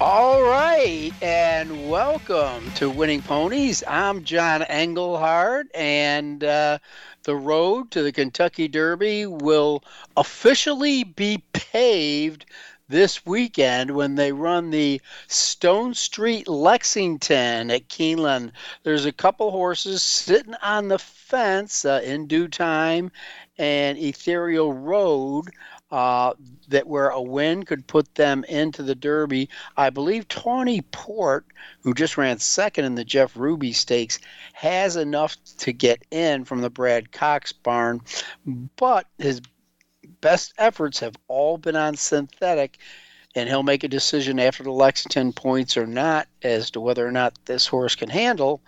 All right, and welcome to Winning Ponies. I'm John Engelhardt, and the road to the Kentucky Derby will officially be paved this weekend when they run the Stone Street Lexington at Keeneland. There's a couple horses sitting on the fence, In Due Time and Ethereal Road, that where a win could put them into the Derby. I believe Tawny Port, who just ran second in the Jeff Ruby Stakes, has enough to get in from the Brad Cox barn, but his best efforts have all been on synthetic, and he'll make a decision after the Lexington points or not as to whether or not this horse can handle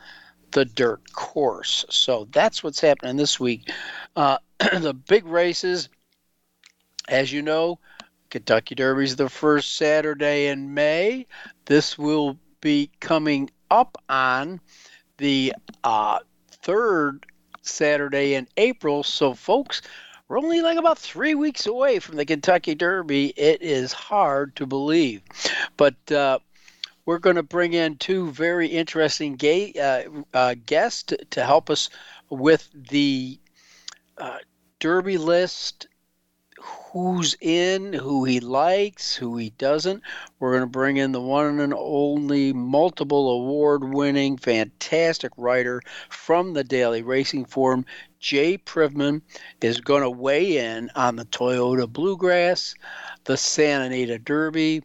the dirt course. So that's what's happening this week. The big races, as you know, Kentucky Derby is the first Saturday in May. This will be coming up on the third Saturday in April. So, folks, we're only like about 3 weeks away from the Kentucky Derby. It is hard to believe. But we're going to bring in two very interesting guests to help us with the Derby list, who's in, who he likes, who he doesn't. We're going to bring in the one and only multiple award-winning, fantastic writer from the Daily Racing Form. Jay Privman is going to weigh in on the Toyota Bluegrass, the Santa Anita Derby,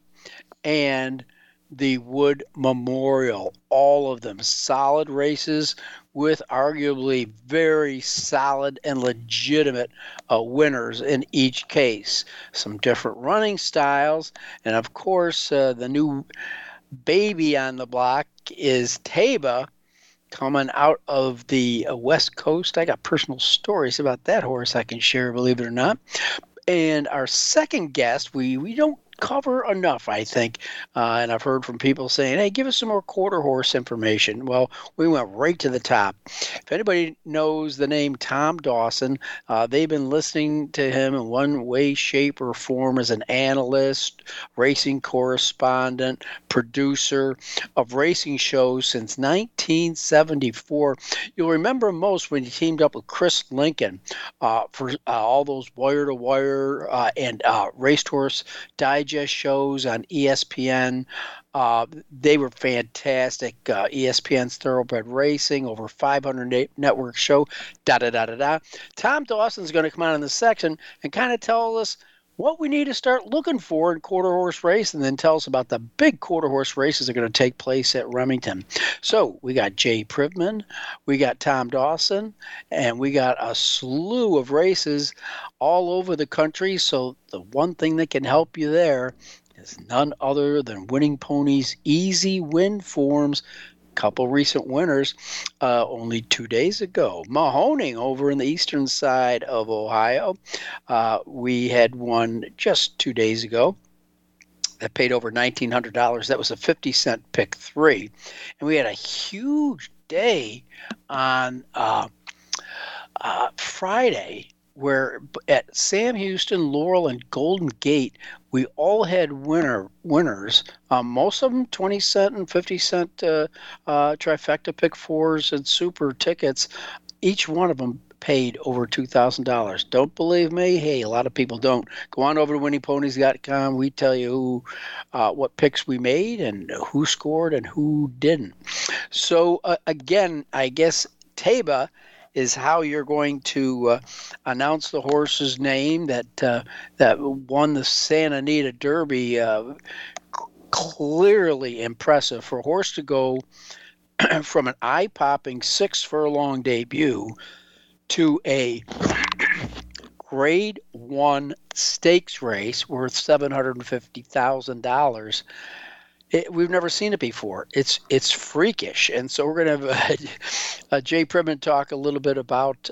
and the Wood Memorial. All of them solid races with arguably very solid and legitimate winners in each case. Some different running styles. And, of course, the new baby on the block is Taba, coming out of the West Coast. I got personal stories about that horse I can share, believe it or not. And our second guest, we don't cover enough, I think, and I've heard from people saying, hey, give us some more quarter horse information. Well, we went right to the top. If anybody knows the name Tom Dawson, they've been listening to him in one way, shape, or form as an analyst, racing correspondent, producer of racing shows since 1974. You'll remember most when he teamed up with Chris Lincoln for all those wire-to-wire and racehorse digest shows on ESPN. They were fantastic. ESPN's Thoroughbred Racing, over 500 network show, Tom Dawson's going to come out in this section and kind of tell us what we need to start looking for in quarter horse race, and then tell us about the big quarter horse races that are going to take place at Remington. So we got Jay Privman, we got Tom Dawson, and we got a slew of races all over the country. So the one thing that can help you there is none other than Winning Ponies' easy win forms. Couple recent winners only 2 days ago. Mahoning over in the eastern side of Ohio. We had one just 2 days ago that paid over $1,900. That was a 50-cent pick three. And we had a huge day on Friday, where at Sam Houston, Laurel, and Golden Gate, we all had winners. Most of them 20-cent and 50-cent trifecta pick fours and super tickets. Each one of them paid over $2,000. Don't believe me? Hey, a lot of people don't. Go on over to winningponies.com. We tell you what picks we made and who scored and who didn't. So, again, I guess Taba is how you're going to announce the horse's name that won the Santa Anita Derby. Clearly impressive for a horse to go from an eye-popping six-furlong debut to a Grade 1 stakes race worth $750,000. We've never seen it before. It's freakish. And so we're going to have Jay Privman talk a little bit about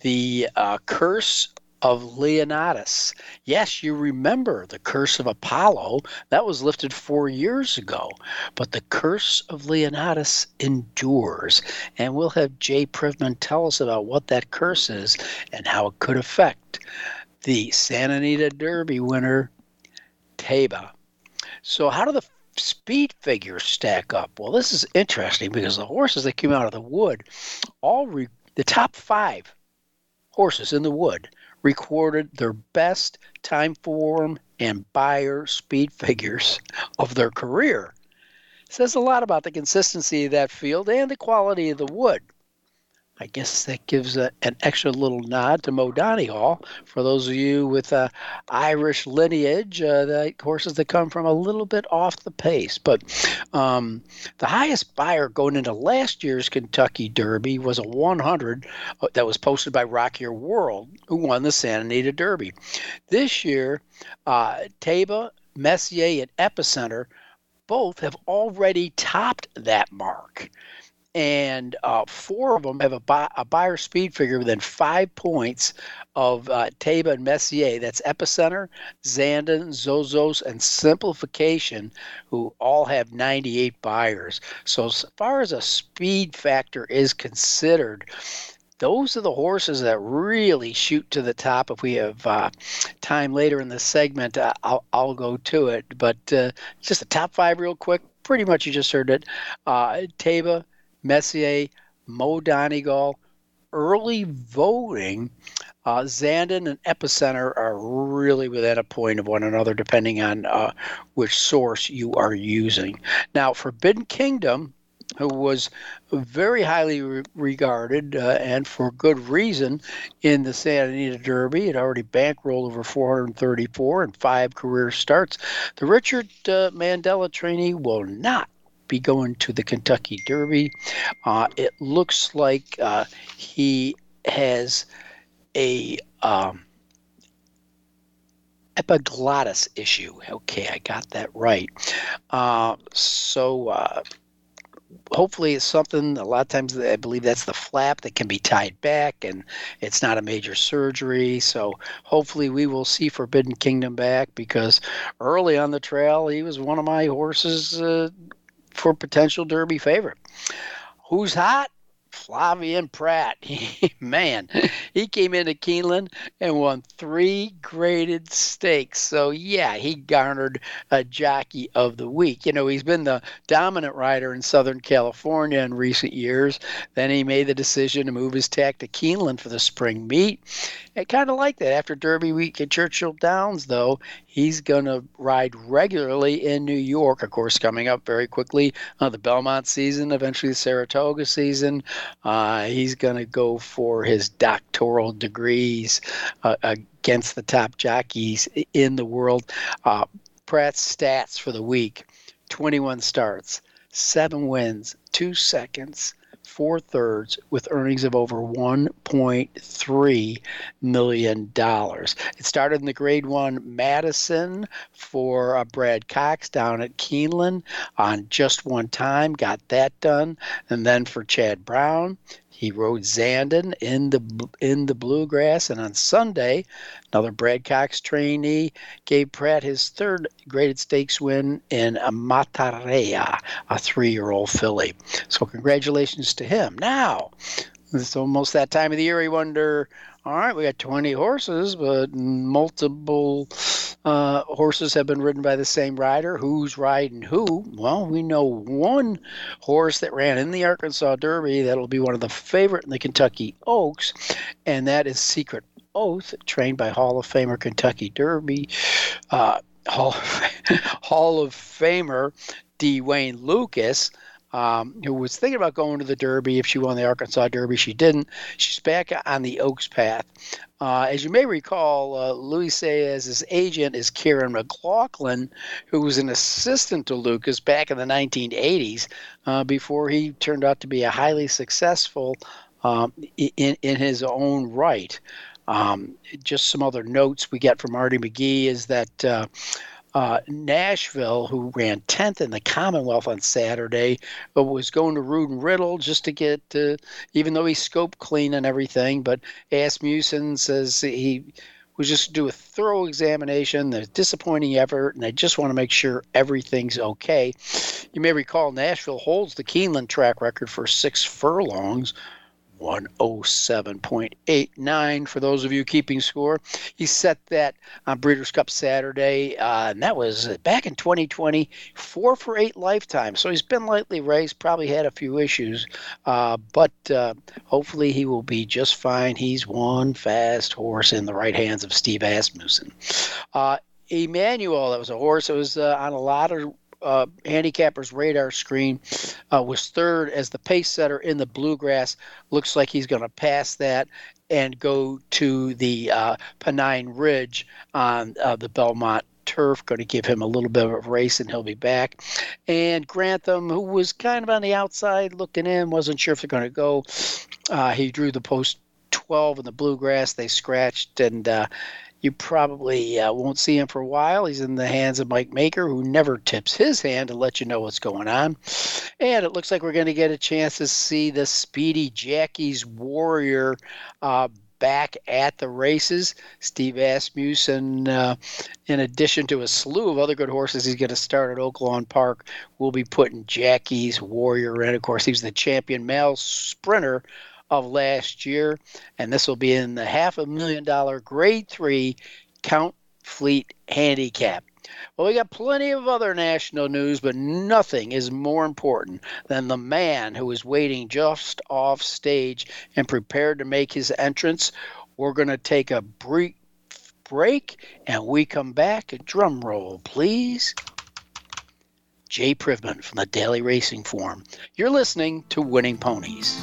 the curse of Leonidas. Yes, you remember the curse of Apollo. That was lifted 4 years ago. But the curse of Leonidas endures. And we'll have Jay Privman tell us about what that curse is and how it could affect the Santa Anita Derby winner, Taba. So how do the speed figures stack up? Well, this is interesting because the horses that came out of the wood, the top five horses in the wood recorded their best time form and buyer speed figures of their career. Says a lot about the consistency of that field and the quality of the wood. I guess that gives an extra little nod to Mo Donegal. For those of you with Irish lineage, the horses that come from a little bit off the pace. But the highest buyer going into last year's Kentucky Derby was a 100 that was posted by Rock Your World, who won the Santa Anita Derby. This year, Taba, Messier, and Epicenter both have already topped that mark. And four of them have a buyer speed figure within 5 points of Taba and Messier. That's Epicenter, Zandon, Zozos, and Simplification, who all have 98 buyers. So as far as a speed factor is considered, those are the horses that really shoot to the top. If we have time later in the segment, I'll go to it. But just the top five real quick. Pretty much you just heard it. Taba, Messier, Mo Donegal, early voting, Zandon and Epicenter are really within a point of one another, depending on which source you are using. Now, Forbidden Kingdom, who was very highly regarded and for good reason in the Santa Anita Derby. It already bankrolled over 434 and five career starts. The Richard Mandela trainee will not be going to the Kentucky Derby. It looks like he has a epiglottis issue. Okay, I got that right. So hopefully it's something. A lot of times I believe that's the flap that can be tied back, and it's not a major surgery. So hopefully we will see Forbidden Kingdom back, because early on the trail he was one of my horses for potential Derby favorite. Who's hot? Flavian Pratt. Man, he came into Keeneland and won three graded stakes. So, yeah, he garnered a Jockey of the Week. You know, he's been the dominant rider in Southern California in recent years. Then he made the decision to move his tack to Keeneland for the spring meet. I kind of like that. After Derby week at Churchill Downs, though, he's going to ride regularly in New York, of course, coming up very quickly. The Belmont season, eventually the Saratoga season. He's going to go for his doctoral degrees against the top jockeys in the world. Pratt's stats for the week: 21 starts, 7 wins, 2 seconds, 4/3, with earnings of over $1.3 million. It started in the Grade 1 Madison for Brad Cox down at Keeneland on just one time, got that done. And then for Chad Brown, he rode Zandon in the Bluegrass. And on Sunday, another Brad Cox trainee gave Pratt his third graded stakes win in Matarea, a 3-year-old filly. So congratulations to him. Now, it's almost that time of the year. You wonder, all right, we got 20 horses, but multiple horses have been ridden by the same rider. Who's riding who? Well, we know one horse that ran in the Arkansas Derby that'll be one of the favorite in the Kentucky Oaks, and that is Secret Oath, trained by Hall of Famer Kentucky Derby Hall of Famer Dwayne Lucas, who was thinking about going to the Derby if she won the Arkansas Derby. She didn't. She's back on the Oaks path. As you may recall, Luis Saez's agent is Karen McLaughlin, who was an assistant to Lucas back in the 1980s before he turned out to be a highly successful in his own right. Just some other notes we get from Marty McGee is that Nashville, who ran 10th in the Commonwealth on Saturday, but was going to Rood and Riddle just to get, even though he scoped clean and everything, but Asmussen says he was just do a thorough examination, the disappointing effort, and I just want to make sure everything's okay. You may recall Nashville holds the Keeneland track record for 6 furlongs, 107.89 for those of you keeping score. He set that on Breeders' Cup Saturday, and that was back in 2020, 4 for 8 lifetime. So he's been lightly raced, probably had a few issues, but hopefully he will be just fine. He's one fast horse in the right hands of Steve Asmussen. Emmanuel, that was a horse that was on a lot of handicapper's radar screen, was third as the pace setter in the Bluegrass. Looks like he's going to pass that and go to the Pennine Ridge on the Belmont turf. Going to give him a little bit of a race, and he'll be back. And Grantham, who was kind of on the outside looking in, wasn't sure if they're going to go. He drew the post 12 in the Bluegrass. They scratched, and you probably won't see him for a while. He's in the hands of Mike Maker, who never tips his hand to let you know what's going on. And it looks like we're going to get a chance to see the Speedy Jackie's Warrior back at the races. Steve Asmussen, in addition to a slew of other good horses he's going to start at Oaklawn Park, will be putting Jackie's Warrior in. Of course, he was the champion male sprinter of last year, and this will be in the $500,000 Grade 3 Count Fleet handicap. Well, we got plenty of other national news, but nothing is more important than the man who is waiting just off stage and prepared to make his entrance. We're going to take a brief break, and we come back. Drum roll, please. Jay Privman from the Daily Racing Form. You're listening to Winning Ponies.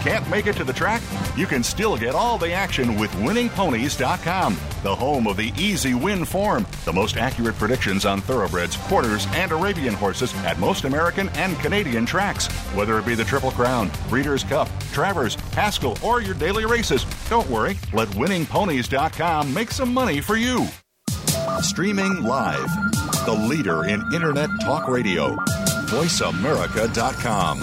Can't make it to the track? You can still get all the action with winningponies.com, the home of the easy win form, the most accurate predictions on thoroughbreds, quarters, and Arabian horses at most American and Canadian tracks. Whether it be the Triple Crown, Breeders' Cup, Travers, Haskell, or your daily races, don't worry, let winningponies.com make some money for you. Streaming live, the leader in Internet talk radio, voiceamerica.com.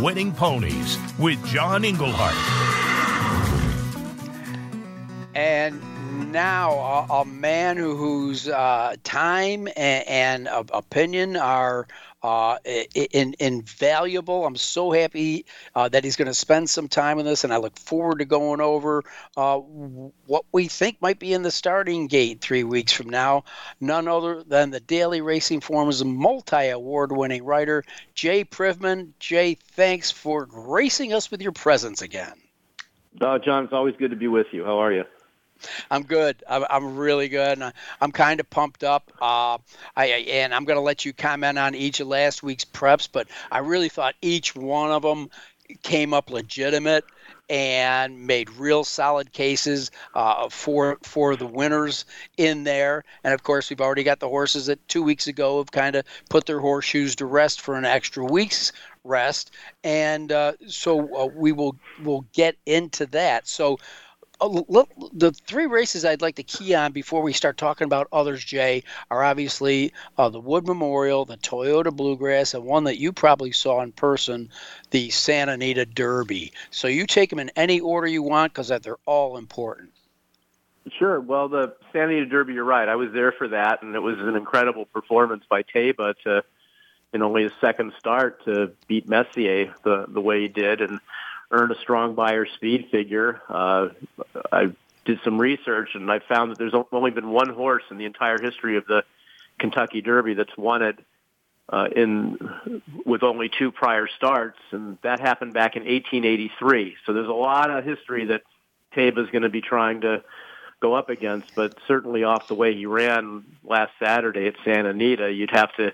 Winning Ponies with John Engelhardt. And now a man whose time and opinion are invaluable. I'm so happy that he's going to spend some time with us, and I look forward to going over what we think might be in the starting gate 3 weeks from now. None other than the Daily Racing Form's multi-award-winning writer, Jay Privman. Jay, thanks for gracing us with your presence again. John, it's always good to be with you. How are you? I'm good. I'm really good. And I'm kind of pumped up. And I'm going to let you comment on each of last week's preps, but I really thought each one of them came up legitimate and made real solid cases for the winners in there. And, of course, we've already got the horses that 2 weeks ago have kind of put their horseshoes to rest for an extra week's rest. And so we'll get into that. So the three races I'd like to key on before we start talking about others, Jay, are obviously the Wood Memorial, the Toyota Bluegrass, and one that you probably saw in person, the Santa Anita Derby. So you take them in any order you want because they're all important. Sure. Well, the Santa Anita Derby, you're right. I was there for that, and it was an incredible performance by Taba to, in only his second start, to beat Messier the way he did and earned a strong buyer speed figure. I did some research, and I found that there's only been one horse in the entire history of the Kentucky Derby that's won it with only two prior starts, and that happened back in 1883. So there's a lot of history that Taba's going to be trying to go up against, but certainly off the way he ran last Saturday at Santa Anita, you'd have to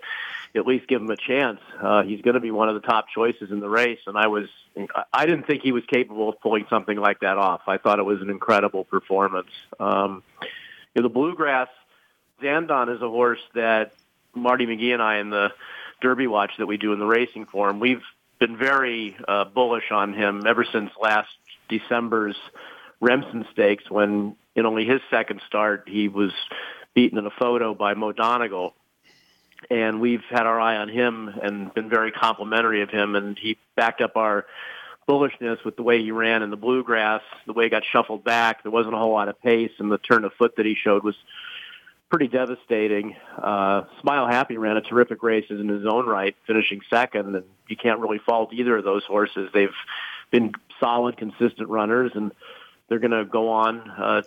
at least give him a chance. He's going to be one of the top choices in the race, and I didn't think he was capable of pulling something like that off. I thought it was an incredible performance. The Bluegrass, Zandon is a horse that Marty McGee and I in the Derby Watch that we do in the Racing Form, we've been very bullish on him ever since last December's Remsen Stakes, when in only his second start he was beaten in a photo by Mo Donegal. And we've had our eye on him and been very complimentary of him, and he backed up our bullishness with the way he ran in the Bluegrass, the way he got shuffled back. There wasn't a whole lot of pace, and the turn of foot that he showed was pretty devastating. Smile Happy ran a terrific race in his own right, finishing second, and you can't really fault either of those horses. They've been solid, consistent runners, and they're going to go on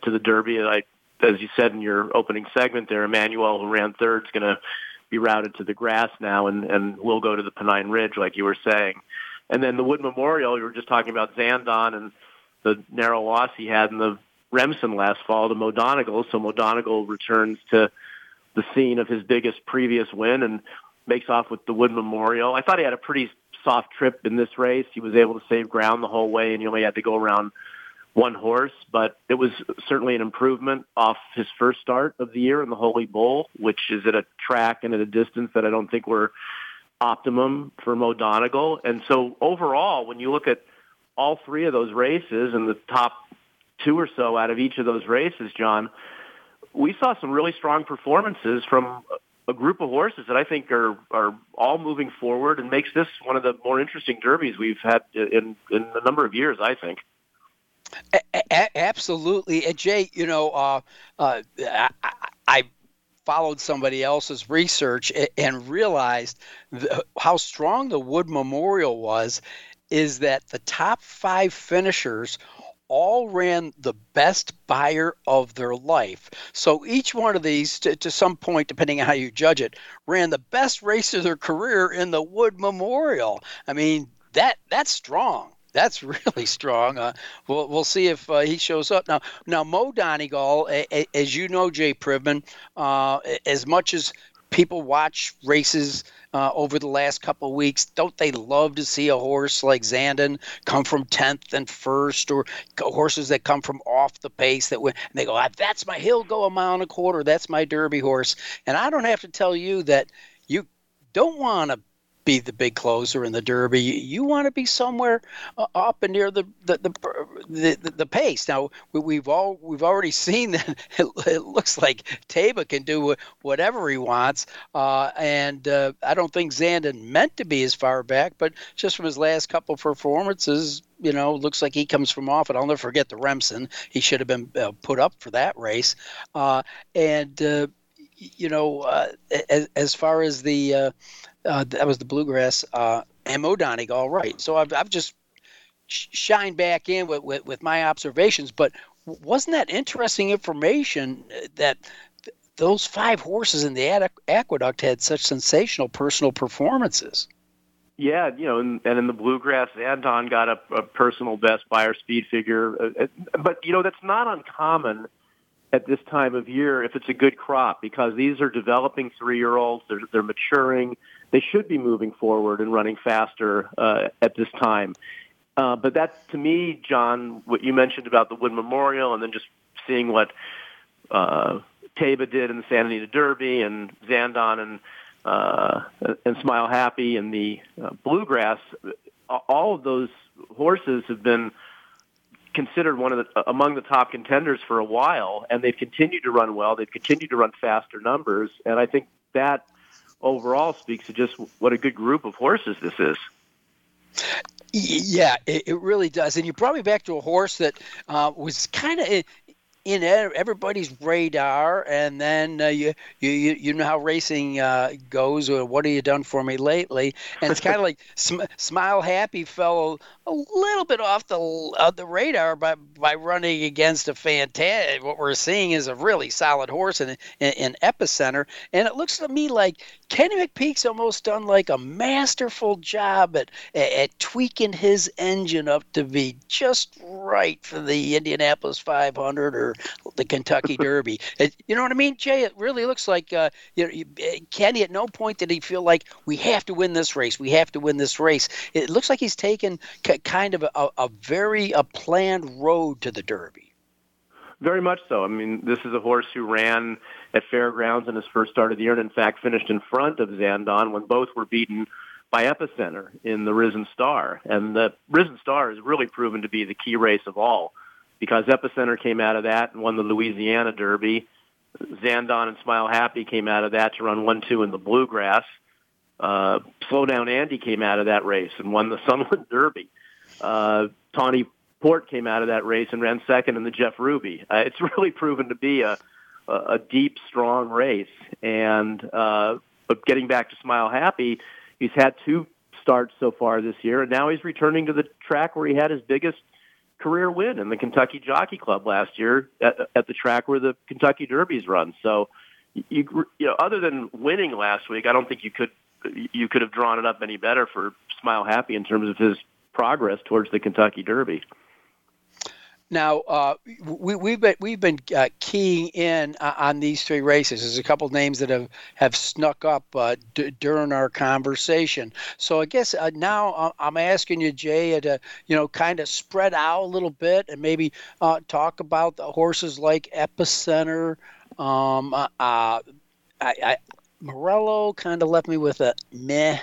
to the Derby. As you said in your opening segment there, Emmanuel, who ran third, is going to be routed to the grass now and will go to the Pennine Ridge, like you were saying. And then the Wood Memorial, you were just talking about Zandon and the narrow loss he had in the Remsen last fall to Mo Donegal. So Mo Donegal returns to the scene of his biggest previous win and makes off with the Wood Memorial. I thought he had a pretty soft trip in this race. He was able to save ground the whole way, and he only had to go around one horse, but it was certainly an improvement off his first start of the year in the Holy Bull, which is at a track and at a distance that I don't think were optimum for Mo Donegal. And so overall, when you look at all three of those races and the top two or so out of each of those races, John, we saw some really strong performances from a group of horses that I think are all moving forward and makes this one of the more interesting derbies we've had in a number of years, I think. Absolutely. And Jay, I followed somebody else's research and realized how strong the Wood Memorial was, is that the top five finishers all ran the best buyer of their life. So each one of these, to some point, depending on how you judge it, ran the best race of their career in the Wood Memorial. I mean, that's strong. That's really strong. We'll see if he shows up. Now Mo Donegal, as you know, Jay Privman, as much as people watch races over the last couple of weeks, don't they love to see a horse like Zandon come from 10th and 1st, or horses that come from off the pace that win? And they go, that's my hill, go a mile and a quarter. That's my Derby horse. And I don't have to tell you that you don't want to be the big closer in the Derby. You want to be somewhere up and near the pace. Now we've already seen that it looks like Taba can do whatever he wants, and I don't think Zandon meant to be as far back, but just from his last couple performances, looks like he comes from off. And I'll never forget the Remsen. He should have been put up for that race, as far as the. That was the Bluegrass and Mo Donegal, all right. So I've just shined back in with my observations. But wasn't that interesting information that those five horses in the Aqueduct had such sensational personal performances? Yeah, and in the Bluegrass, Anton got a personal best buyer speed figure. But, that's not uncommon at this time of year, if it's a good crop, because these are developing 3-year-olds, they're maturing, they should be moving forward and running faster at this time. But that, to me, John, what you mentioned about the Wood Memorial, and then just seeing what Taba did in the Santa Anita Derby, and Zandon and Smile Happy and the Bluegrass, all of those horses have been considered one of the among the top contenders for a while, and they've continued to run well. They've continued to run faster numbers, and I think that overall speaks to just what a good group of horses this is. Yeah, it really does. And you brought me back to a horse that was kind of in everybody's radar, and then you know how racing goes. What have you done for me lately? And it's kind of like Smile Happy fell a little bit off the radar by running against a fantastic. What we're seeing is a really solid horse in Epicenter, and it looks to me like Kenny McPeak's almost done like a masterful job at tweaking his engine up to be just right for the Indianapolis 500 or the Kentucky Derby. You know what I mean, Jay? It really looks like Kenny, at no point did he feel like we have to win this race. It looks like he's taken kind of a very planned road to the Derby. Very much so. I mean, this is a horse who ran at Fairgrounds in his first start of the year and, in fact, finished in front of Zandon when both were beaten by Epicenter in the Risen Star. And the Risen Star has really proven to be the key race of all, because Epicenter came out of that and won the Louisiana Derby. Zandon and Smile Happy came out of that to run 1-2 in the Bluegrass. Slow Down Andy came out of that race and won the Sunland Derby. Tawny Port came out of that race and ran second in the Jeff Ruby. It's really proven to be a deep, strong race. And but getting back to Smile Happy, he's had two starts so far this year, and now he's returning to the track where he had his biggest career win in the Kentucky Jockey Club last year at the track where the Kentucky Derby's run. So, you know, other than winning last week, I don't think you could have drawn it up any better for Smile Happy in terms of his progress towards the Kentucky Derby. Now, we've been keying in on these three races. There's a couple names that have snuck up during our conversation. So I guess now I'm asking you, Jay, to, you know, kind of spread out a little bit and maybe talk about the horses like Epicenter. Morello kind of left me with a meh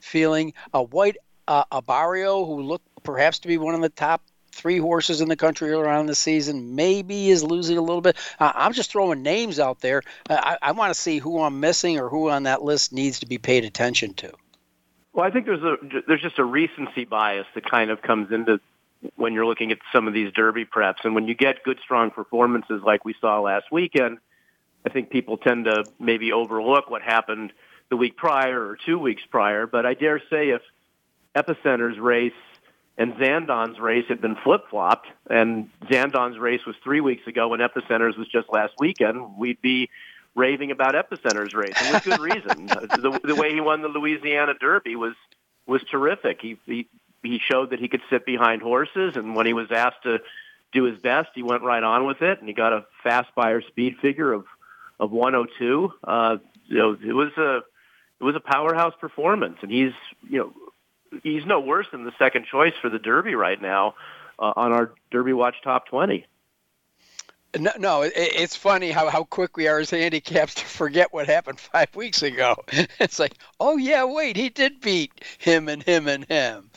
feeling. White Abario, who looked perhaps to be one of the top three horses in the country around the season, maybe is losing a little bit. I'm just throwing names out there. I want to see who I'm missing or who on that list needs to be paid attention to. Well, I think there's just a recency bias that kind of comes into when you're looking at some of these Derby preps. And when you get good, strong performances like we saw last weekend, I think people tend to maybe overlook what happened the week prior or 2 weeks prior. But I dare say if Epicenter's race and Zandon's race had been flip-flopped, and Zandon's race was 3 weeks ago and Epicenter's was just last weekend, we'd be raving about Epicenter's race, and with good reason. The way he won the Louisiana Derby was terrific. He showed that he could sit behind horses, and when he was asked to do his best, he went right on with it, and he got a fast buyer speed figure of 102. You know, it was a powerhouse performance, and he's no worse than the second choice for the Derby right now on our Derby Watch Top 20. No, it's funny how quick we are as handicaps to forget what happened 5 weeks ago. It's like, oh, yeah, wait, he did beat him and him and him.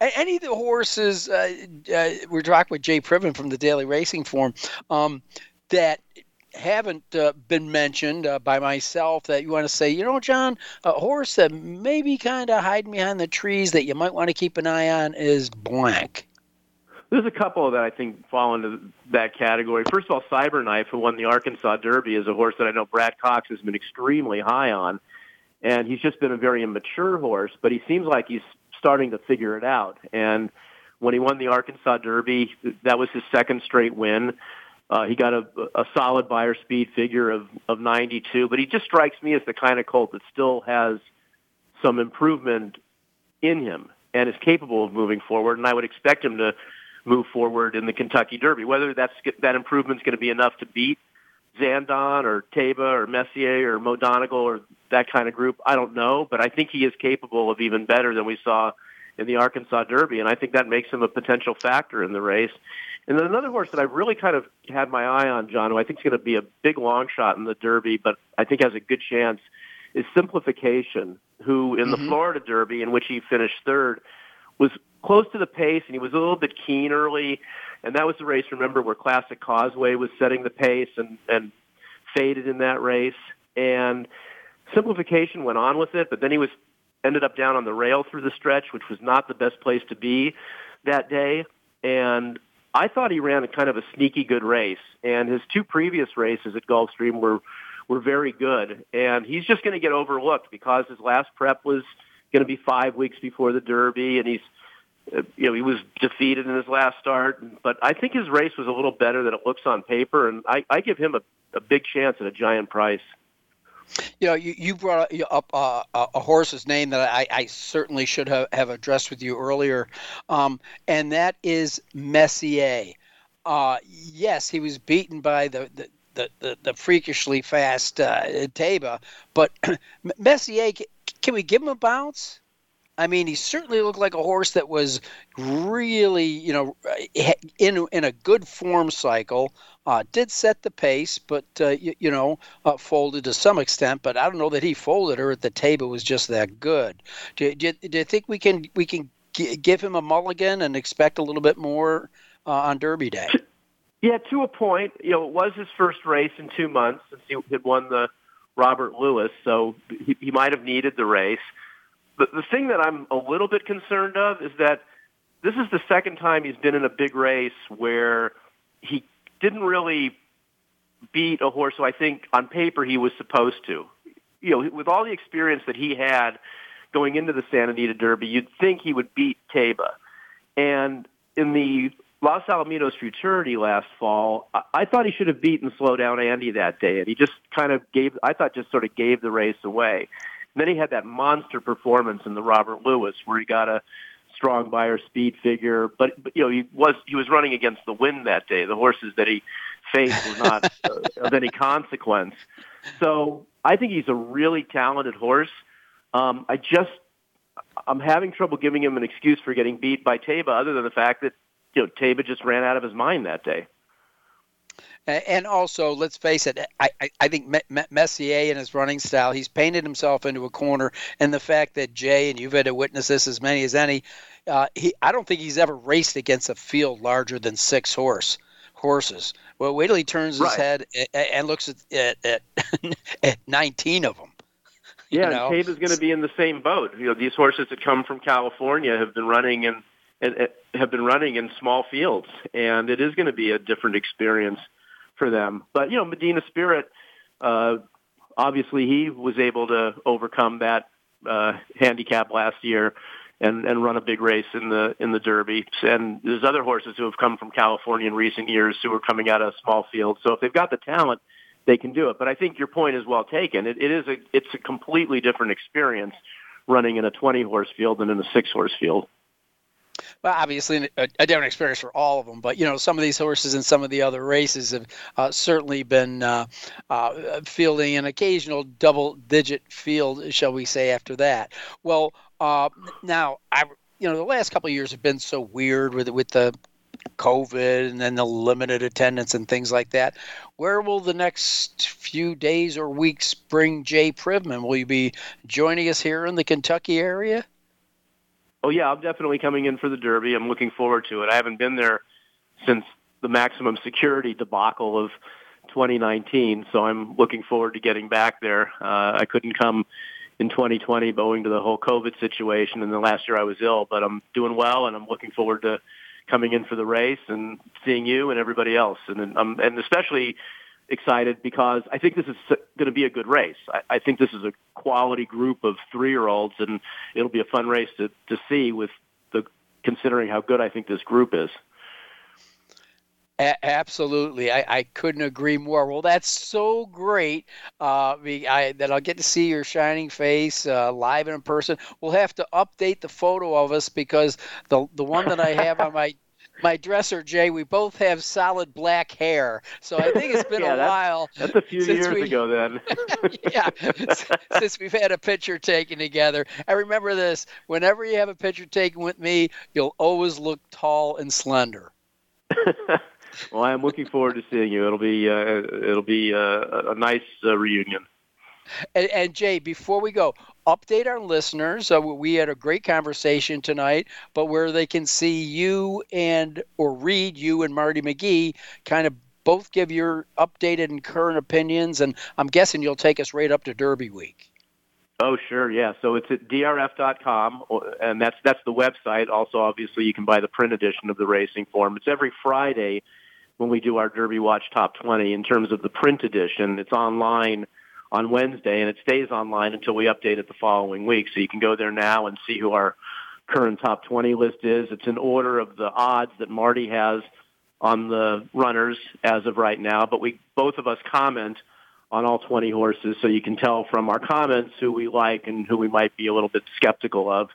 Any of the horses, we're talking with Jay Privman from the Daily Racing Form, that haven't been mentioned by myself that you want to say, you know, John, a horse that maybe kind of hiding behind the trees that you might want to keep an eye on is blank? There's a couple that I think fall into that category. First of all, Cyberknife, who won the Arkansas Derby, is a horse that I know Brad Cox has been extremely high on, and he's just been a very immature horse, but he seems like he's starting to figure it out. And when he won the Arkansas Derby, that was his second straight win. He got a solid buyer speed figure of 92, but he just strikes me as the kind of colt that still has some improvement in him and is capable of moving forward, and I would expect him to move forward in the Kentucky Derby. Whether that improvement's going to be enough to beat Zandon or Taba or Messier or Mo Donegal or that kind of group, I don't know, but I think he is capable of even better than we saw in the Arkansas Derby, and I think that makes him a potential factor in the race. And then another horse that I've really kind of had my eye on, John, who I think is going to be a big long shot in the Derby, but I think has a good chance, is Simplification, who in the Florida Derby, in which he finished third, was close to the pace, and he was a little bit keen early. And that was the race, remember, where Classic Causeway was setting the pace and faded in that race. And Simplification went on with it, but then he was ended up down on the rail through the stretch, which was not the best place to be that day. And I thought he ran a kind of a sneaky good race. And his two previous races at Gulfstream were very good. And he's just going to get overlooked because his last prep was going to be 5 weeks before the Derby, and he's he was defeated in his last start. But I think his race was a little better than it looks on paper, and I give him a big chance at a giant price. You know, you brought up a horse's name that I certainly should have addressed with you earlier, and that is Messier. Yes, he was beaten by the freakishly fast Taba, but Messier, can we give him a bounce? I mean, he certainly looked like a horse that was really, in a good form cycle. Did set the pace, but folded to some extent. But I don't know that he folded or at the table was just that good. Do you think we can give him a mulligan and expect a little bit more on Derby Day? Yeah, to a point. It was his first race in 2 months since he had won the Robert Lewis, so he might have needed the race. But the thing that I'm a little bit concerned of is that this is the second time he's been in a big race where he didn't really beat a horse who I think on paper he was supposed to. With all the experience that he had going into the Santa Anita Derby, you'd think he would beat Taba. And in the Los Alamitos Futurity last fall, I thought he should have beaten Slow Down Andy that day, and he just kind of gave the race away. Then he had that monster performance in the Robert Lewis where he got a strong buyer speed figure. But he was running against the wind that day. The horses that he faced were not of any consequence. So I think he's a really talented horse. I'm having trouble giving him an excuse for getting beat by Taba other than the fact that Taba just ran out of his mind that day. And also, let's face it, I think Messier in his running style, he's painted himself into a corner. And the fact that Jay, and you've had to witness this as many as any, I don't think he's ever raced against a field larger than six horses. Well, wait till he turns his head and looks at 19 of them. Yeah, Tabe is going to be in the same boat. These horses that come from California have been running in small fields, and it is going to be a different experience for them. But, Medina Spirit, obviously he was able to overcome that handicap last year and run a big race in the Derby. And there's other horses who have come from California in recent years who are coming out of small fields. So if they've got the talent, they can do it. But I think your point is well taken. It's a completely different experience running in a 20-horse field than in a 6-horse field. Well, obviously, a different experience for all of them. But, some of these horses in some of the other races have certainly been fielding an occasional double-digit field, shall we say, after that. Well, now, the last couple of years have been so weird with the COVID and then the limited attendance and things like that. Where will the next few days or weeks bring Jay Privman? Will you be joining us here in the Kentucky area? Oh, yeah, I'm definitely coming in for the Derby. I'm looking forward to it. I haven't been there since the maximum security debacle of 2019, so I'm looking forward to getting back there. I couldn't come in 2020 owing to the whole COVID situation, and the last year I was ill, but I'm doing well, and I'm looking forward to coming in for the race and seeing you and everybody else. And I'm especially excited because I think this is going to be a good race. I think this is a quality group of 3-year-olds, and it'll be a fun race to see considering how good I think this group is. Absolutely. I couldn't agree more. Well, that's so great that I'll get to see your shining face live and in person. We'll have to update the photo of us because the one that I have on my dresser, Jay, we both have solid black hair, so I think it's been a while. That's a few years ago then. Yeah, since we've had a picture taken together. And remember this, whenever you have a picture taken with me, you'll always look tall and slender. Well, I'm looking forward to seeing you. It'll be a nice reunion. And Jay, before we go, update our listeners. We had a great conversation tonight, but where they can see you and or read you and Marty McGee kind of both give your updated and current opinions. And I'm guessing you'll take us right up to Derby Week. Oh, sure. Yeah. So it's at drf.com, and that's the website. Also, obviously, you can buy the print edition of the Racing Form. It's every Friday when we do our Derby Watch Top 20. In terms of the print edition, it's online on Wednesday, and it stays online until we update it the following week. So you can go there now and see who our current top 20 list is. It's in order of the odds that Marty has on the runners as of right now, but we both of us comment on all 20 horses, so you can tell from our comments who we like and who we might be a little bit skeptical of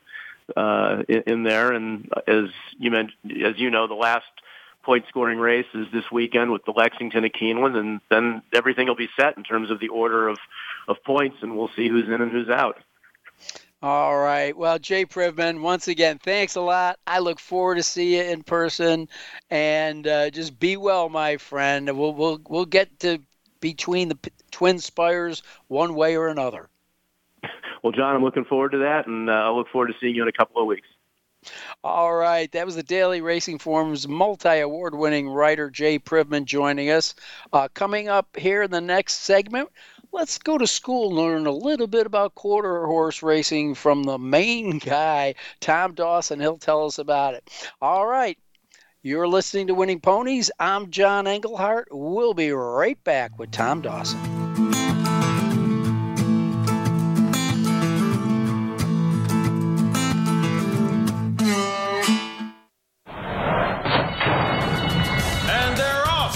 in there. And as you know, the last point-scoring race is this weekend with the Lexington at Keeneland, and then everything will be set in terms of the order of points, and we'll see who's in and who's out. All right. Well, Jay Privman, once again, thanks a lot. I look forward to see you in person, and just be well, my friend. We'll get to between the Twin Spires one way or another. Well, John, I'm looking forward to that, and I'll look forward to seeing you in a couple of weeks. All right. That was the Daily Racing Form's multi-award-winning writer, Jay Privman, joining us. Coming up here in the next segment, let's go to school and learn a little bit about quarter horse racing from the main guy, Tom Dawson. He'll tell us about it. All right. You're listening to Winning Ponies. I'm John Engelhardt. We'll be right back with Tom Dawson. And they're off!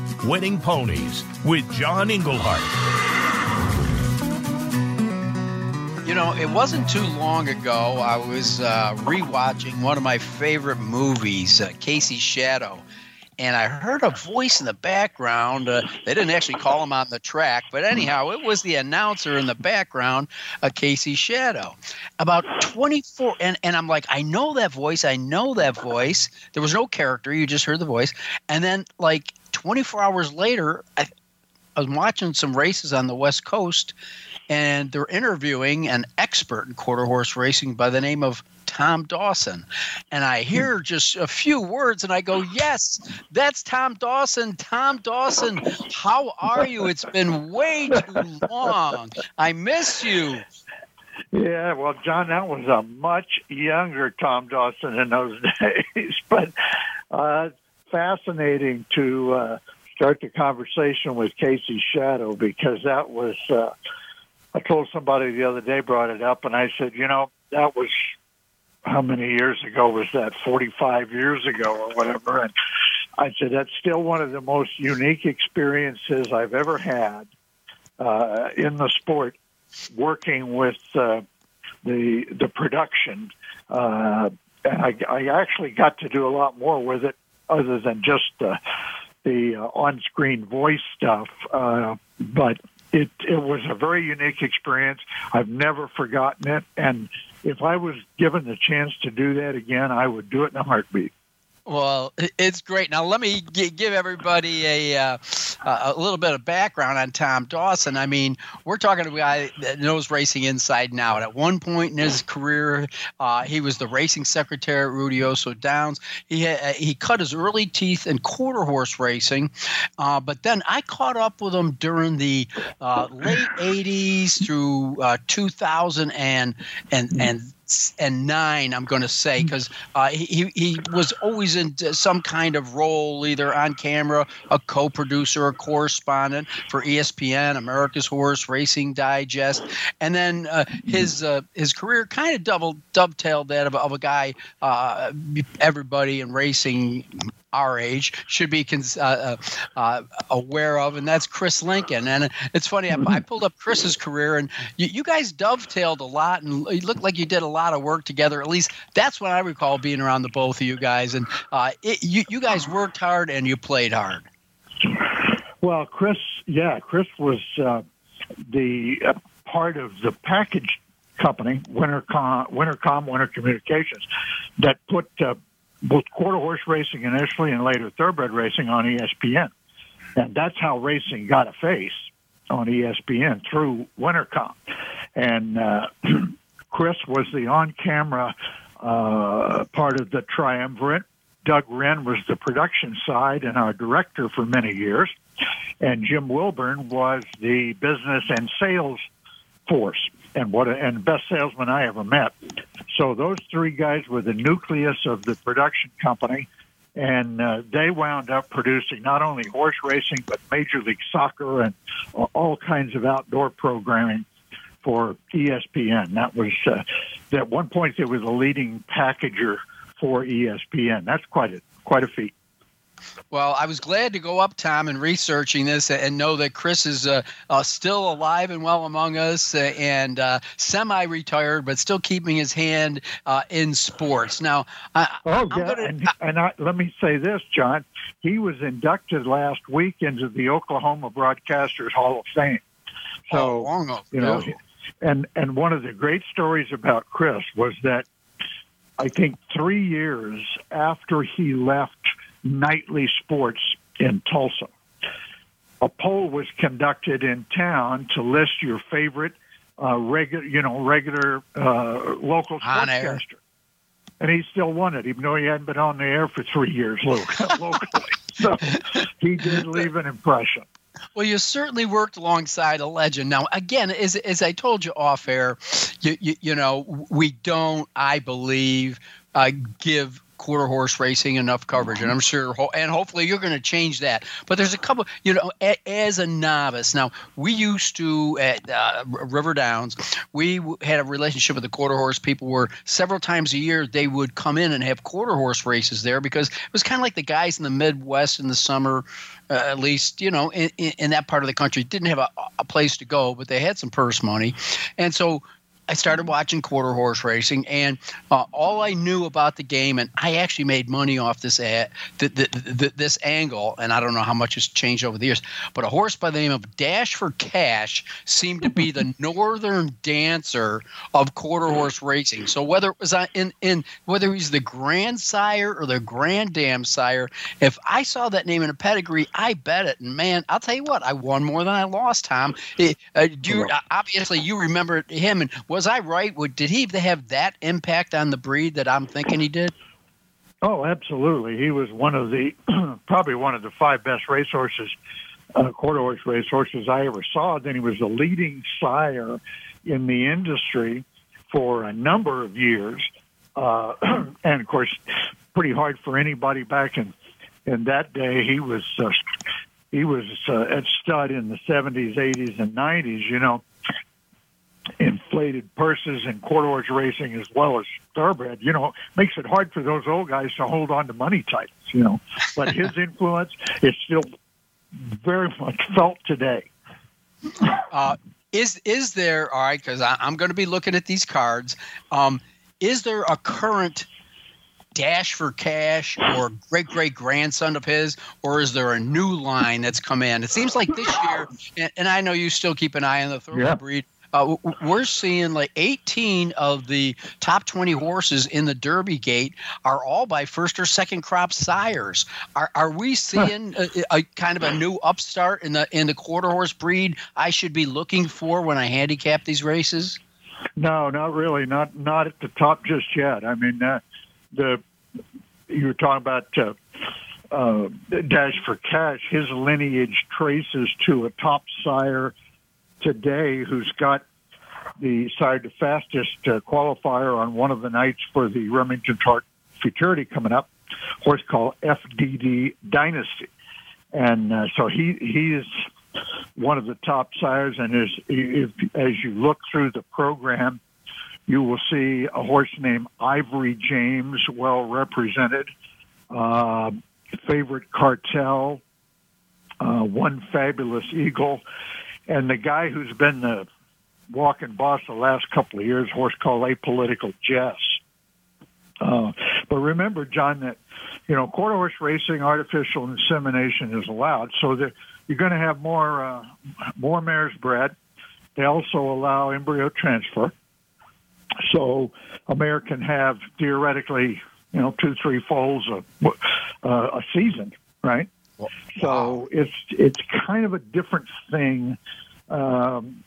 Winning Ponies with John Engelhardt. You know, it wasn't too long ago I was rewatching one of my favorite movies, Casey's Shadow, and I heard a voice in the background. They didn't actually call him on the track, but anyhow, it was the announcer in the background, Casey's Shadow. About 24, and I'm like, I know that voice. There was no character. You just heard the voice. And then, like, 24 hours later, I was watching some races on the West Coast, and they're interviewing an expert in quarter horse racing by the name of Tom Dawson. And I hear just a few words, and I go, yes, that's Tom Dawson. Tom Dawson, how are you? It's been way too long. I miss you. Yeah, well, John, that was a much younger Tom Dawson in those days, but fascinating to start the conversation with Casey's Shadow, because that was, I told somebody the other day, brought it up, and I said, you know, that was, how many years ago was that, 45 years ago or whatever, and I said, that's still one of the most unique experiences I've ever had in the sport, working with the production, and I actually got to do a lot more with it, other than just the on-screen voice stuff. But it was a very unique experience. I've never forgotten it. And if I was given the chance to do that again, I would do it in a heartbeat. Well, it's great. Now, let me give everybody a little bit of background on Tom Dawson. I mean, we're talking to a guy that knows racing inside now. And at one point in his career, he was the racing secretary at Ruidoso Downs. He cut his early teeth in quarter horse racing. But then I caught up with him during the late 80s through 2000 and nine, I'm going to say, because he was always in some kind of role, either on camera, a co-producer, a correspondent for ESPN, America's Horse, Racing Digest, and then his career kind of dovetailed that of a guy everybody in racing our age should be aware of, and that's Chris Lincoln. And it's funny, I pulled up Chris's career, and you guys dovetailed a lot, and it looked like you did a lot of work together. At least that's what I recall being around the both of you guys. And you guys worked hard and you played hard. Well, Chris was the part of the package company, Winter Communications, that put both quarter horse racing initially and later thoroughbred racing on ESPN. And that's how racing got a face on ESPN, through Wintercom. And Chris was the on-camera part of the triumvirate. Doug Wren was the production side and our director for many years. And Jim Wilburn was the business and sales force, and best salesman I ever met. So those three guys were the nucleus of the production company, and they wound up producing not only horse racing but Major League Soccer and all kinds of outdoor programming for ESPN. That was at one point they were the leading packager for ESPN. That's quite a feat. Well, I was glad to go up, Tom, in researching this and know that Chris is still alive and well among us, and semi-retired, but still keeping his hand in sports. Now, let me say this, John. He was inducted last week into the Oklahoma Broadcasters Hall of Fame. So, and one of the great stories about Chris was that I think 3 years after he left nightly sports in Tulsa, a poll was conducted in town to list your favorite regular local sportscaster, and he still won it, even though he hadn't been on the air for 3 years locally. So he did leave an impression. Well, you certainly worked alongside a legend. Now, again, as I told you off air, we don't, I believe, give quarter horse racing enough coverage, and I'm sure, and hopefully you're going to change that. But there's a couple, as a novice. Now, we used to at River Downs, we had a relationship with the quarter horse people where several times a year they would come in and have quarter horse races there, because it was kind of like the guys in the Midwest in the summer, at least, in that part of the country, didn't have a place to go, but they had some purse money. And so I started watching quarter horse racing, and all I knew about the game, and I actually made money off this this angle, and I don't know how much has changed over the years, but a horse by the name of Dash for Cash seemed to be the northern dancer of quarter horse racing. So whether it was whether he's the grandsire or the granddam sire, if I saw that name in a pedigree, I bet it. And man, I'll tell you what, I won more than I lost, Tom. Obviously, you remember him, and was I right? Did he have that impact on the breed that I'm thinking he did? Oh, absolutely. He was probably one of the five best racehorses, quarter horse racehorses I ever saw. Then he was the leading sire in the industry for a number of years. And, of course, pretty hard for anybody back in that day. He was at stud in the 70s, 80s, and 90s, Inflated purses and quarter horse racing as well as thoroughbred, makes it hard for those old guys to hold on to money titles, But his influence is still very much felt today. Is there, all right, because I'm going to be looking at these cards, is there a current Dash for Cash or great-great-grandson of his, or is there a new line that's come in? It seems like this year, and I know you still keep an eye on the thoroughbred breed, We're seeing like 18 of the top 20 horses in the Derby gate are all by first or second crop sires. Are we seeing a kind of a new upstart in the quarter horse breed I should be looking for when I handicap these races? No, not really. Not at the top just yet. I mean, you were talking about Dash for Cash. His lineage traces to a top sire today who's got the sired to fastest qualifier on one of the nights for the Remington Tart Futurity coming up, a horse called FDD Dynasty. And so he is one of the top sires, and as you look through the program, you will see a horse named Ivory James well represented, Favorite Cartel, One Fabulous Eagle, and the guy who's been the walking boss the last couple of years, a horse called Apolitical Jess. But remember, John, that quarter horse racing, artificial insemination is allowed, so that you're going to have more mares bred. They also allow embryo transfer, so a mare can have theoretically 2-3 foals a season, right? Wow. So it's kind of a different thing, and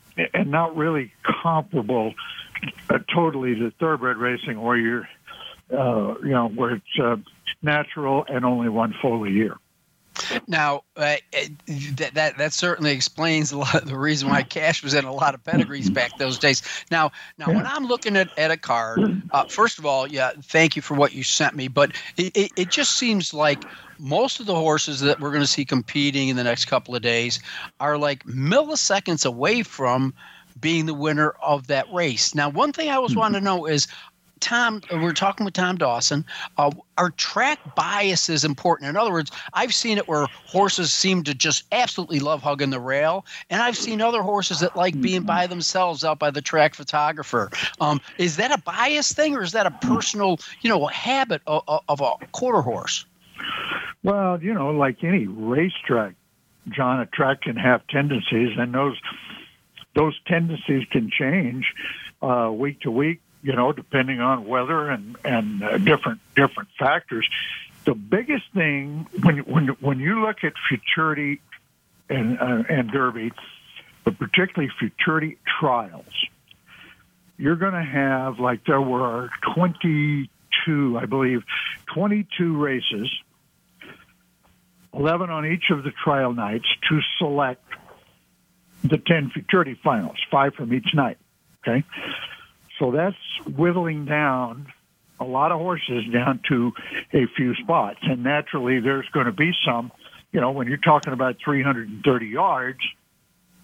not really comparable totally to thoroughbred racing, where you're where it's natural and only one foal a year. Now, that certainly explains a lot of the reason why Cash was in a lot of pedigrees back those days. Now, when I'm looking at a card, first of all, thank you for what you sent me, but it just seems like most of the horses that we're going to see competing in the next couple of days are like milliseconds away from being the winner of that race. Now, one thing I always want to know is, Tom, we're talking with Tom Dawson. Are track biases important? In other words, I've seen it where horses seem to just absolutely love hugging the rail, and I've seen other horses that like being by themselves out by the track photographer. Is that a bias thing, or is that a personal, habit of a quarter horse? Well, like any racetrack, John, a track can have tendencies, and those tendencies can change week to week, depending on weather and different factors. The biggest thing when you look at Futurity and Derby, but particularly Futurity trials, you're going to have, there were 22 races, 11 on each of the trial nights to select the 10 Futurity finals, 5 from each night, okay? So that's whittling down a lot of horses down to a few spots. And naturally, there's going to be some, when you're talking about 330 yards,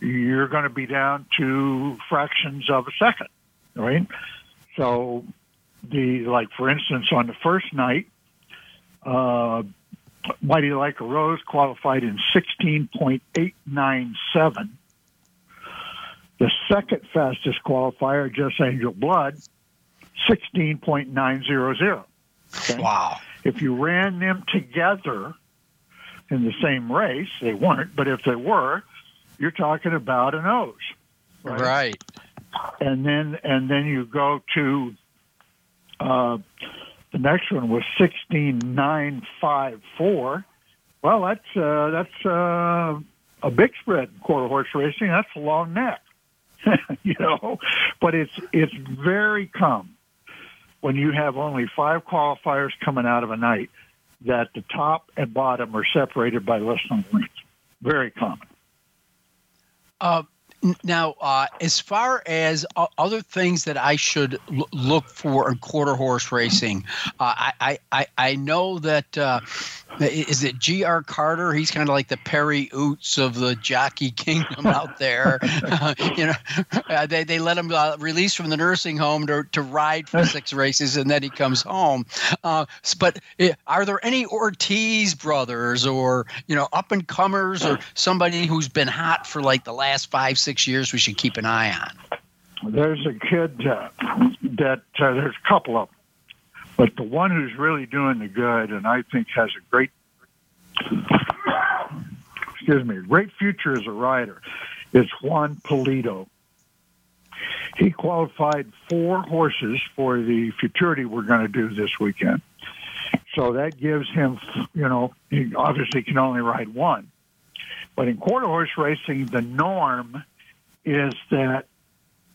you're going to be down to fractions of a second, right? So, for instance, on the first night, Mighty Like a Rose qualified in 16.897. The second fastest qualifier, Just Angel Blood, 16.900. Okay? Wow. If you ran them together in the same race, they weren't, but if they were, you're talking about an O's. Right. And then you go to the next one was 16.954. Well, that's a big spread in quarter horse racing. That's a long neck. But it's very common when you have only 5 qualifiers coming out of a night that the top and bottom are separated by less than a length. Very common. Now, as far as other things that I should look for in quarter horse racing, I know that is it G.R. Carter? He's kind of like the Perry Oates of the jockey kingdom out there. They let him release from the nursing home to ride for 6 races, and then he comes home. But are there any Ortiz brothers, or up and comers, or somebody who's been hot for the last 5-6 years we should keep an eye on? There's a kid that there's a couple of them, but the one who's really doing the good and I think has a great future as a rider is Juan Pulido. He qualified four horses for the futurity we're going to do this weekend. So that gives him, you know, he obviously can only ride one. But in quarter horse racing, the norm is that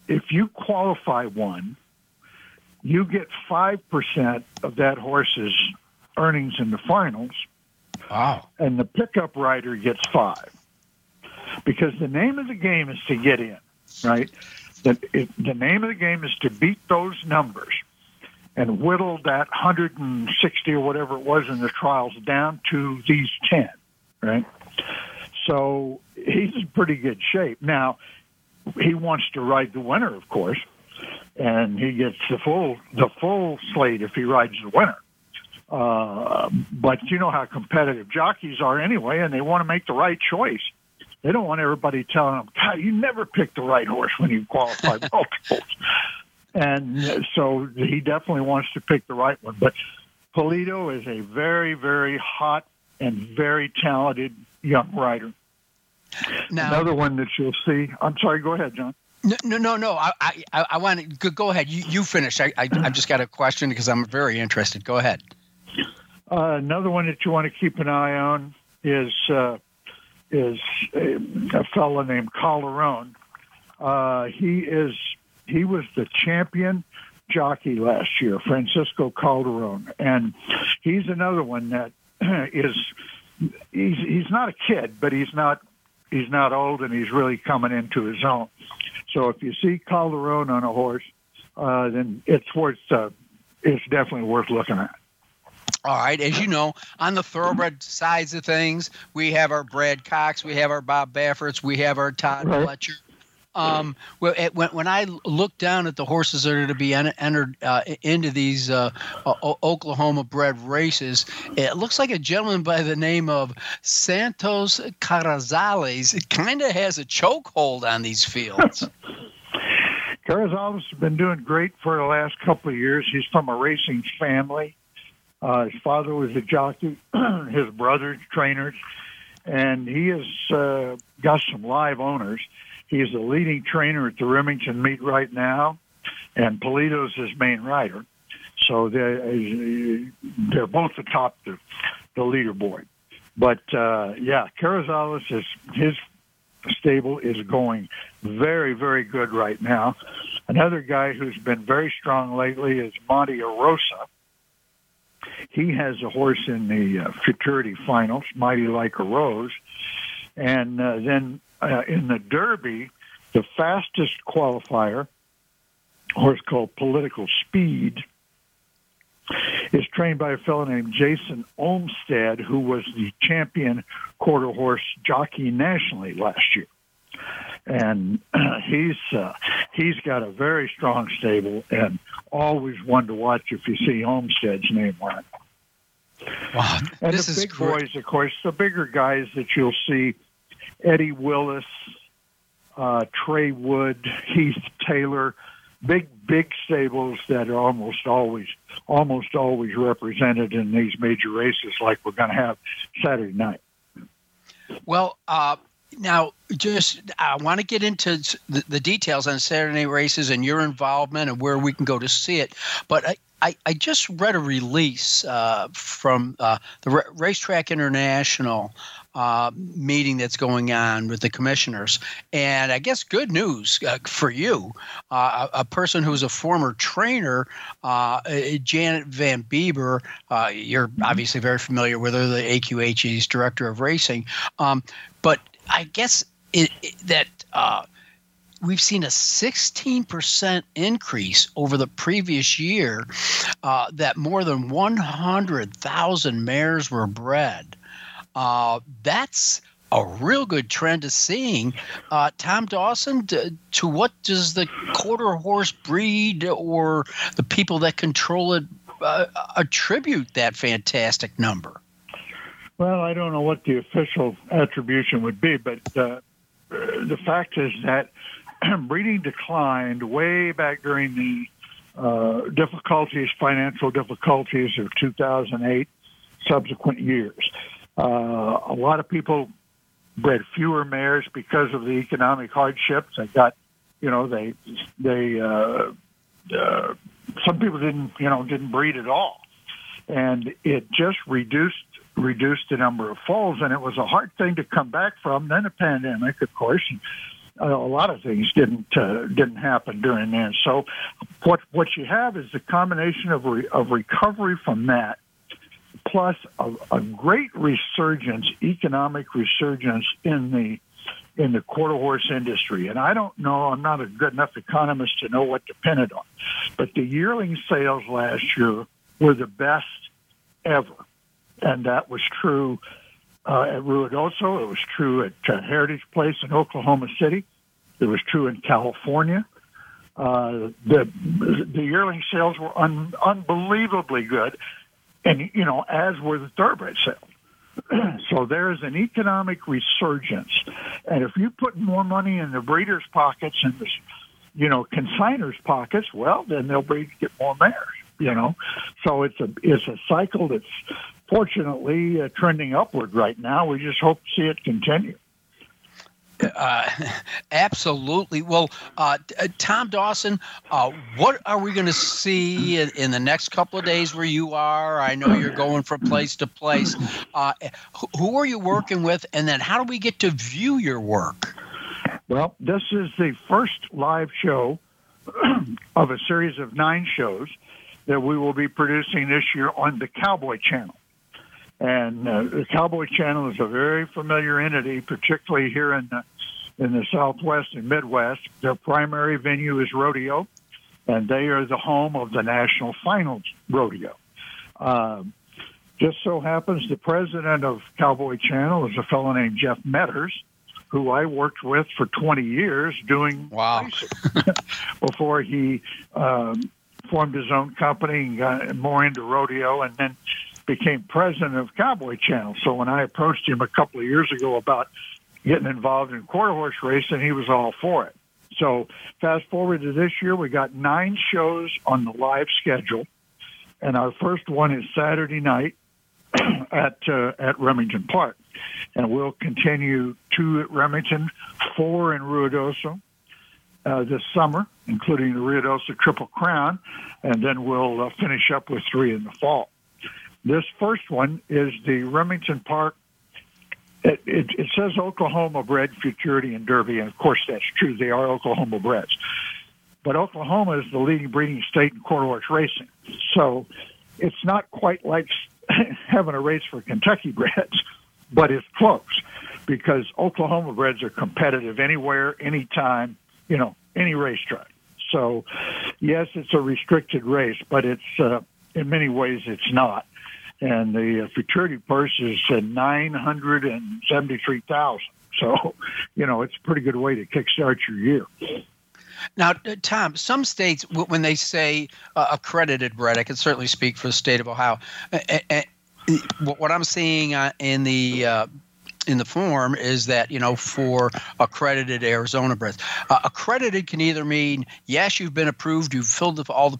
if you qualify one, you get 5% of that horse's earnings in the finals. Wow. And the pickup rider gets 5%. Because the name of the game is to get in, right? The name of the game is to beat those numbers and whittle that 160 or whatever it was in the trials down to these 10, right? So he's in pretty good shape. Now, he wants to ride the winner, of course, and he gets the full slate if he rides the winner. But you know how competitive jockeys are anyway, and they want to make the right choice. They don't want everybody telling them, God, you never picked the right horse when you qualified multiples. And so he definitely wants to pick the right one. But Polito is a very, very hot and very talented young rider. Now, another one that you'll see. I'm sorry. Go ahead, John. No. I want to go ahead. You finish. I just got a question because I'm very interested. Go ahead. Another one that you want to keep an eye on is a fellow named Calderon. He was the champion jockey last year, Francisco Calderon, and he's another one that is. He's not a kid, but he's not old, and he's really coming into his own. So if you see Calderon on a horse, then it's definitely worth looking at. All right. As you know, on the thoroughbred sides of things, we have our Brad Cox, we have our Bob Bafferts, we have our Todd Fletcher. When I look down at the horses that are going to be entered into these Oklahoma-bred races, it looks like a gentleman by the name of Santos Carrizales kind of has a chokehold on these fields. Carrizales has been doing great for the last couple of years. He's from a racing family. His father was a jockey, his brothers, trainers, and he has got some live owners. He's the leading trainer at the Remington meet right now, and Polito's his main rider. So they're both atop the leaderboard. But, Carrizales, his stable is going very, very good right now. Another guy who's been very strong lately is Monte Arosa. He has a horse in the futurity finals, Mighty Like a Rose. And then... in the Derby, the fastest qualifier, a horse called Political Speed, is trained by a fellow named Jason Olmstead, who was the champion quarter horse jockey nationally last year. And he's got a very strong stable and always one to watch if you see Olmstead's name on it. Wow, and this the big is boys, of course, the bigger guys that you'll see, Eddie Willis, Trey Wood, Heath Taylor, big stables that are almost always represented in these major races like we're going to have Saturday night. Well, now, I want to get into the details on Saturday night races and your involvement and where we can go to see it, but I just read a release from the Racetrack International meeting that's going on with the commissioners. And I guess good news for you, a person who's a former trainer, Janet Van Bieber, you're obviously very familiar with her, the AQHE's director of racing. But I guess we've seen a 16% increase over the previous year that more than 100,000 mares were bred. That's a real good trend to seeing. Tom Dawson, to what does the quarter horse breed or the people that control it attribute that fantastic number? Well, I don't know what the official attribution would be, but the fact is that breeding declined way back during the financial difficulties of 2008, subsequent years. A lot of people bred fewer mares because of the economic hardships. They got you know, some people didn't breed at all, and it just reduced the number of foals, and it was a hard thing to come back from. Then a pandemic, of course, a lot of things didn't happen during then. So what you have is the combination of recovery from that, plus a great resurgence, economic resurgence in the quarter horse industry. And I don't know, I'm not a good enough economist to know what depended on, but the yearling sales last year were the best ever. And that was true at Ruidoso. It was true at Heritage Place in Oklahoma City. It was true in California. The yearling sales were unbelievably good, and, you know, as were the thoroughbred sales. So there is an economic resurgence, and if you put more money in the breeders' pockets and the, you know, consigners' pockets, well, then they'll get more mares. You know, so it's a cycle that's fortunately trending upward right now. We just hope to see it continue. Absolutely. Well, Tom Dawson, what are we going to see in the next couple of days where you are? I know you're going from place to place. Who are you working with, and then how do we get to view your work? Well, this is the first live show of a series of 9 shows that we will be producing this year on the Cowboy Channel. And the Cowboy Channel is a very familiar entity, particularly here in the Southwest and Midwest. Their primary venue is rodeo, and they are the home of the National Finals Rodeo. Just so happens the president of Cowboy Channel is a fellow named Jeff Metters, who I worked with for 20 years doing racing before he formed his own company and got more into rodeo, and then became president of Cowboy Channel. So when I approached him a couple of years ago about getting involved in quarter horse racing, he was all for it. So fast forward to this year, we got 9 shows on the live schedule, and our first one is Saturday night at Remington Park, and we'll continue 2 at Remington, 4 in Ruidoso, this summer, including the Ruidoso Triple Crown, and then we'll finish up with 3 in the fall. This first one is the Remington Park. It says Oklahoma bred Futurity and Derby, and of course that's true. They are Oklahoma breds, but Oklahoma is the leading breeding state in quarter horse racing, so it's not quite like having a race for Kentucky breds, but it's close because Oklahoma breds are competitive anywhere, anytime, you know, any racetrack. So, yes, it's a restricted race, but it's in many ways it's not. And the Futurity purse is $973,000. So, you know, it's a pretty good way to kickstart your year. Now, Tom, some states, when they say accredited bred, I can certainly speak for the state of Ohio. What I'm seeing in the form is that, you know, for accredited Arizona breds, accredited can either mean, yes, you've been approved, you've filled all the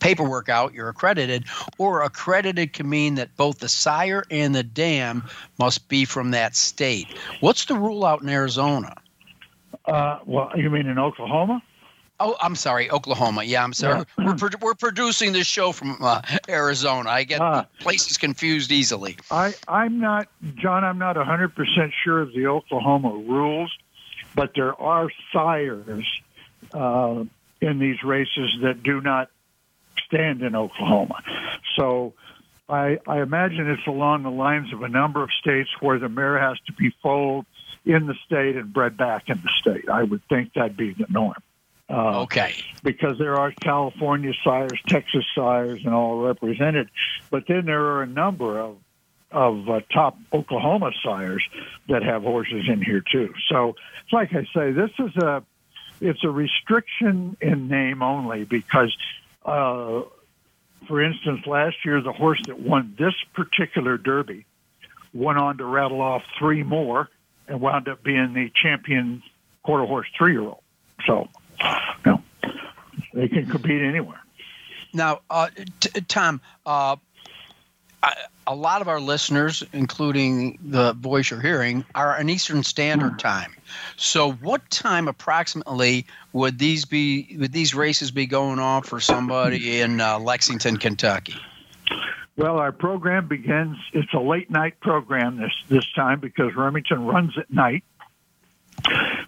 paperwork out, you're accredited, or accredited can mean that both the sire and the dam must be from that state. What's the rule out in Arizona? Well, you mean in Oklahoma? Oh, I'm sorry, Oklahoma. Yeah, I'm sorry. Yeah. We're producing this show from Arizona. I get places confused easily. I'm not 100% sure of the Oklahoma rules, but there are sires in these races that do not stand in Oklahoma. So I imagine it's along the lines of a number of states where the mare has to be foaled in the state and bred back in the state. I would think that'd be the norm. Okay. Because there are California sires, Texas sires, and all represented. But then there are a number of top Oklahoma sires that have horses in here, too. So, like I say, this is a restriction in name only because, for instance, last year the horse that won this particular derby went on to rattle off 3 more and wound up being the champion quarter horse 3-year-old. So, no, they can compete anywhere. Now, Tom, a lot of our listeners, including the voice you're hearing, are on Eastern Standard Time. So what time approximately would these races be going on for somebody in Lexington, Kentucky? Well, our program begins. It's a late night program this time because Remington runs at night.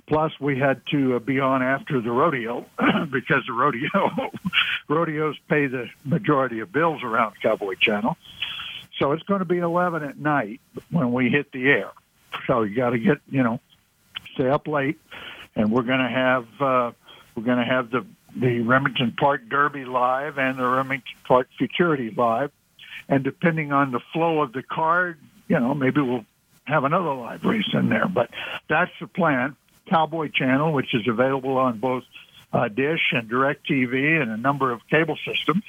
Plus, we had to be on after the rodeo because the rodeos pay the majority of bills around Cowboy Channel. So it's going to be 11 at night when we hit the air. So you got to get, stay up late, and we're going to have the Remington Park Derby live and the Remington Park Futurity live, and depending on the flow of the card, maybe we'll have another live race in there. But that's the plan. Cowboy Channel, which is available on both Dish and DirecTV and a number of cable systems,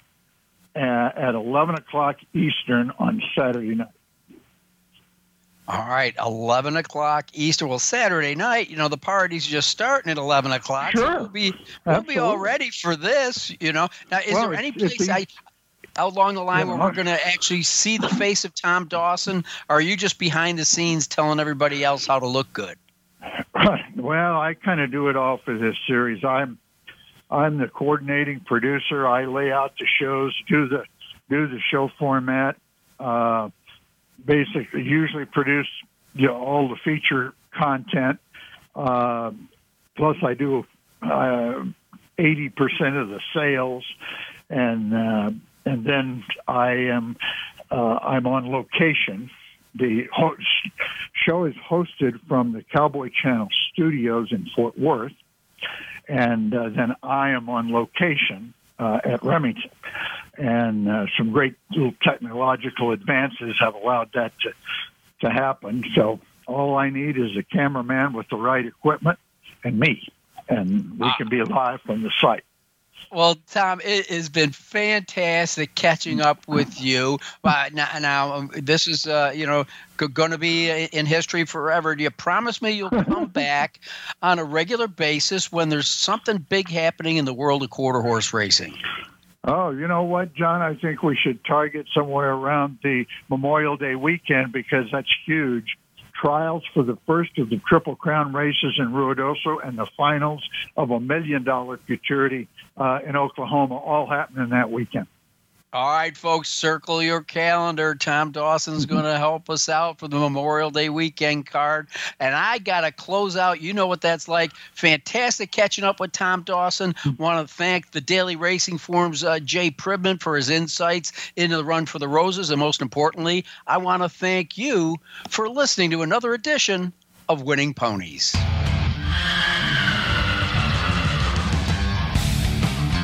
at 11 o'clock Eastern on Saturday night. All right, 11 o'clock Eastern. Well, Saturday night, the party's just starting at 11 o'clock. Sure. So we'll be all ready for this, Now, is there any place out along the line where we're going to actually see the face of Tom Dawson, or are you just behind the scenes telling everybody else how to look good? Well, I kind of do it all for this series. I'm the coordinating producer. I lay out the shows, do the show format, basically usually produce all the feature content, plus I do 80% of the sales, and then I'm on location. The show is hosted from the Cowboy Channel studios in Fort Worth, and then I am on location at Remington. And some great little technological advances have allowed that to happen. So all I need is a cameraman with the right equipment and me, and we can be live from the site. Well, Tom, it has been fantastic catching up with you. Now, this is, going to be in history forever. Do you promise me you'll come back on a regular basis when there's something big happening in the world of quarter horse racing? Oh, you know what, John? I think we should target somewhere around the Memorial Day weekend because that's huge. Trials for the first of the Triple Crown races in Ruidoso and the finals of $1 million Futurity in Oklahoma all happening that weekend. All right, folks, circle your calendar. Tom Dawson's going to help us out for the Memorial Day weekend card. And I got to close out. You know what that's like. Fantastic catching up with Tom Dawson. Want to thank the Daily Racing Form's Jay Privman for his insights into the Run for the Roses. And most importantly, I want to thank you for listening to another edition of Winning Ponies.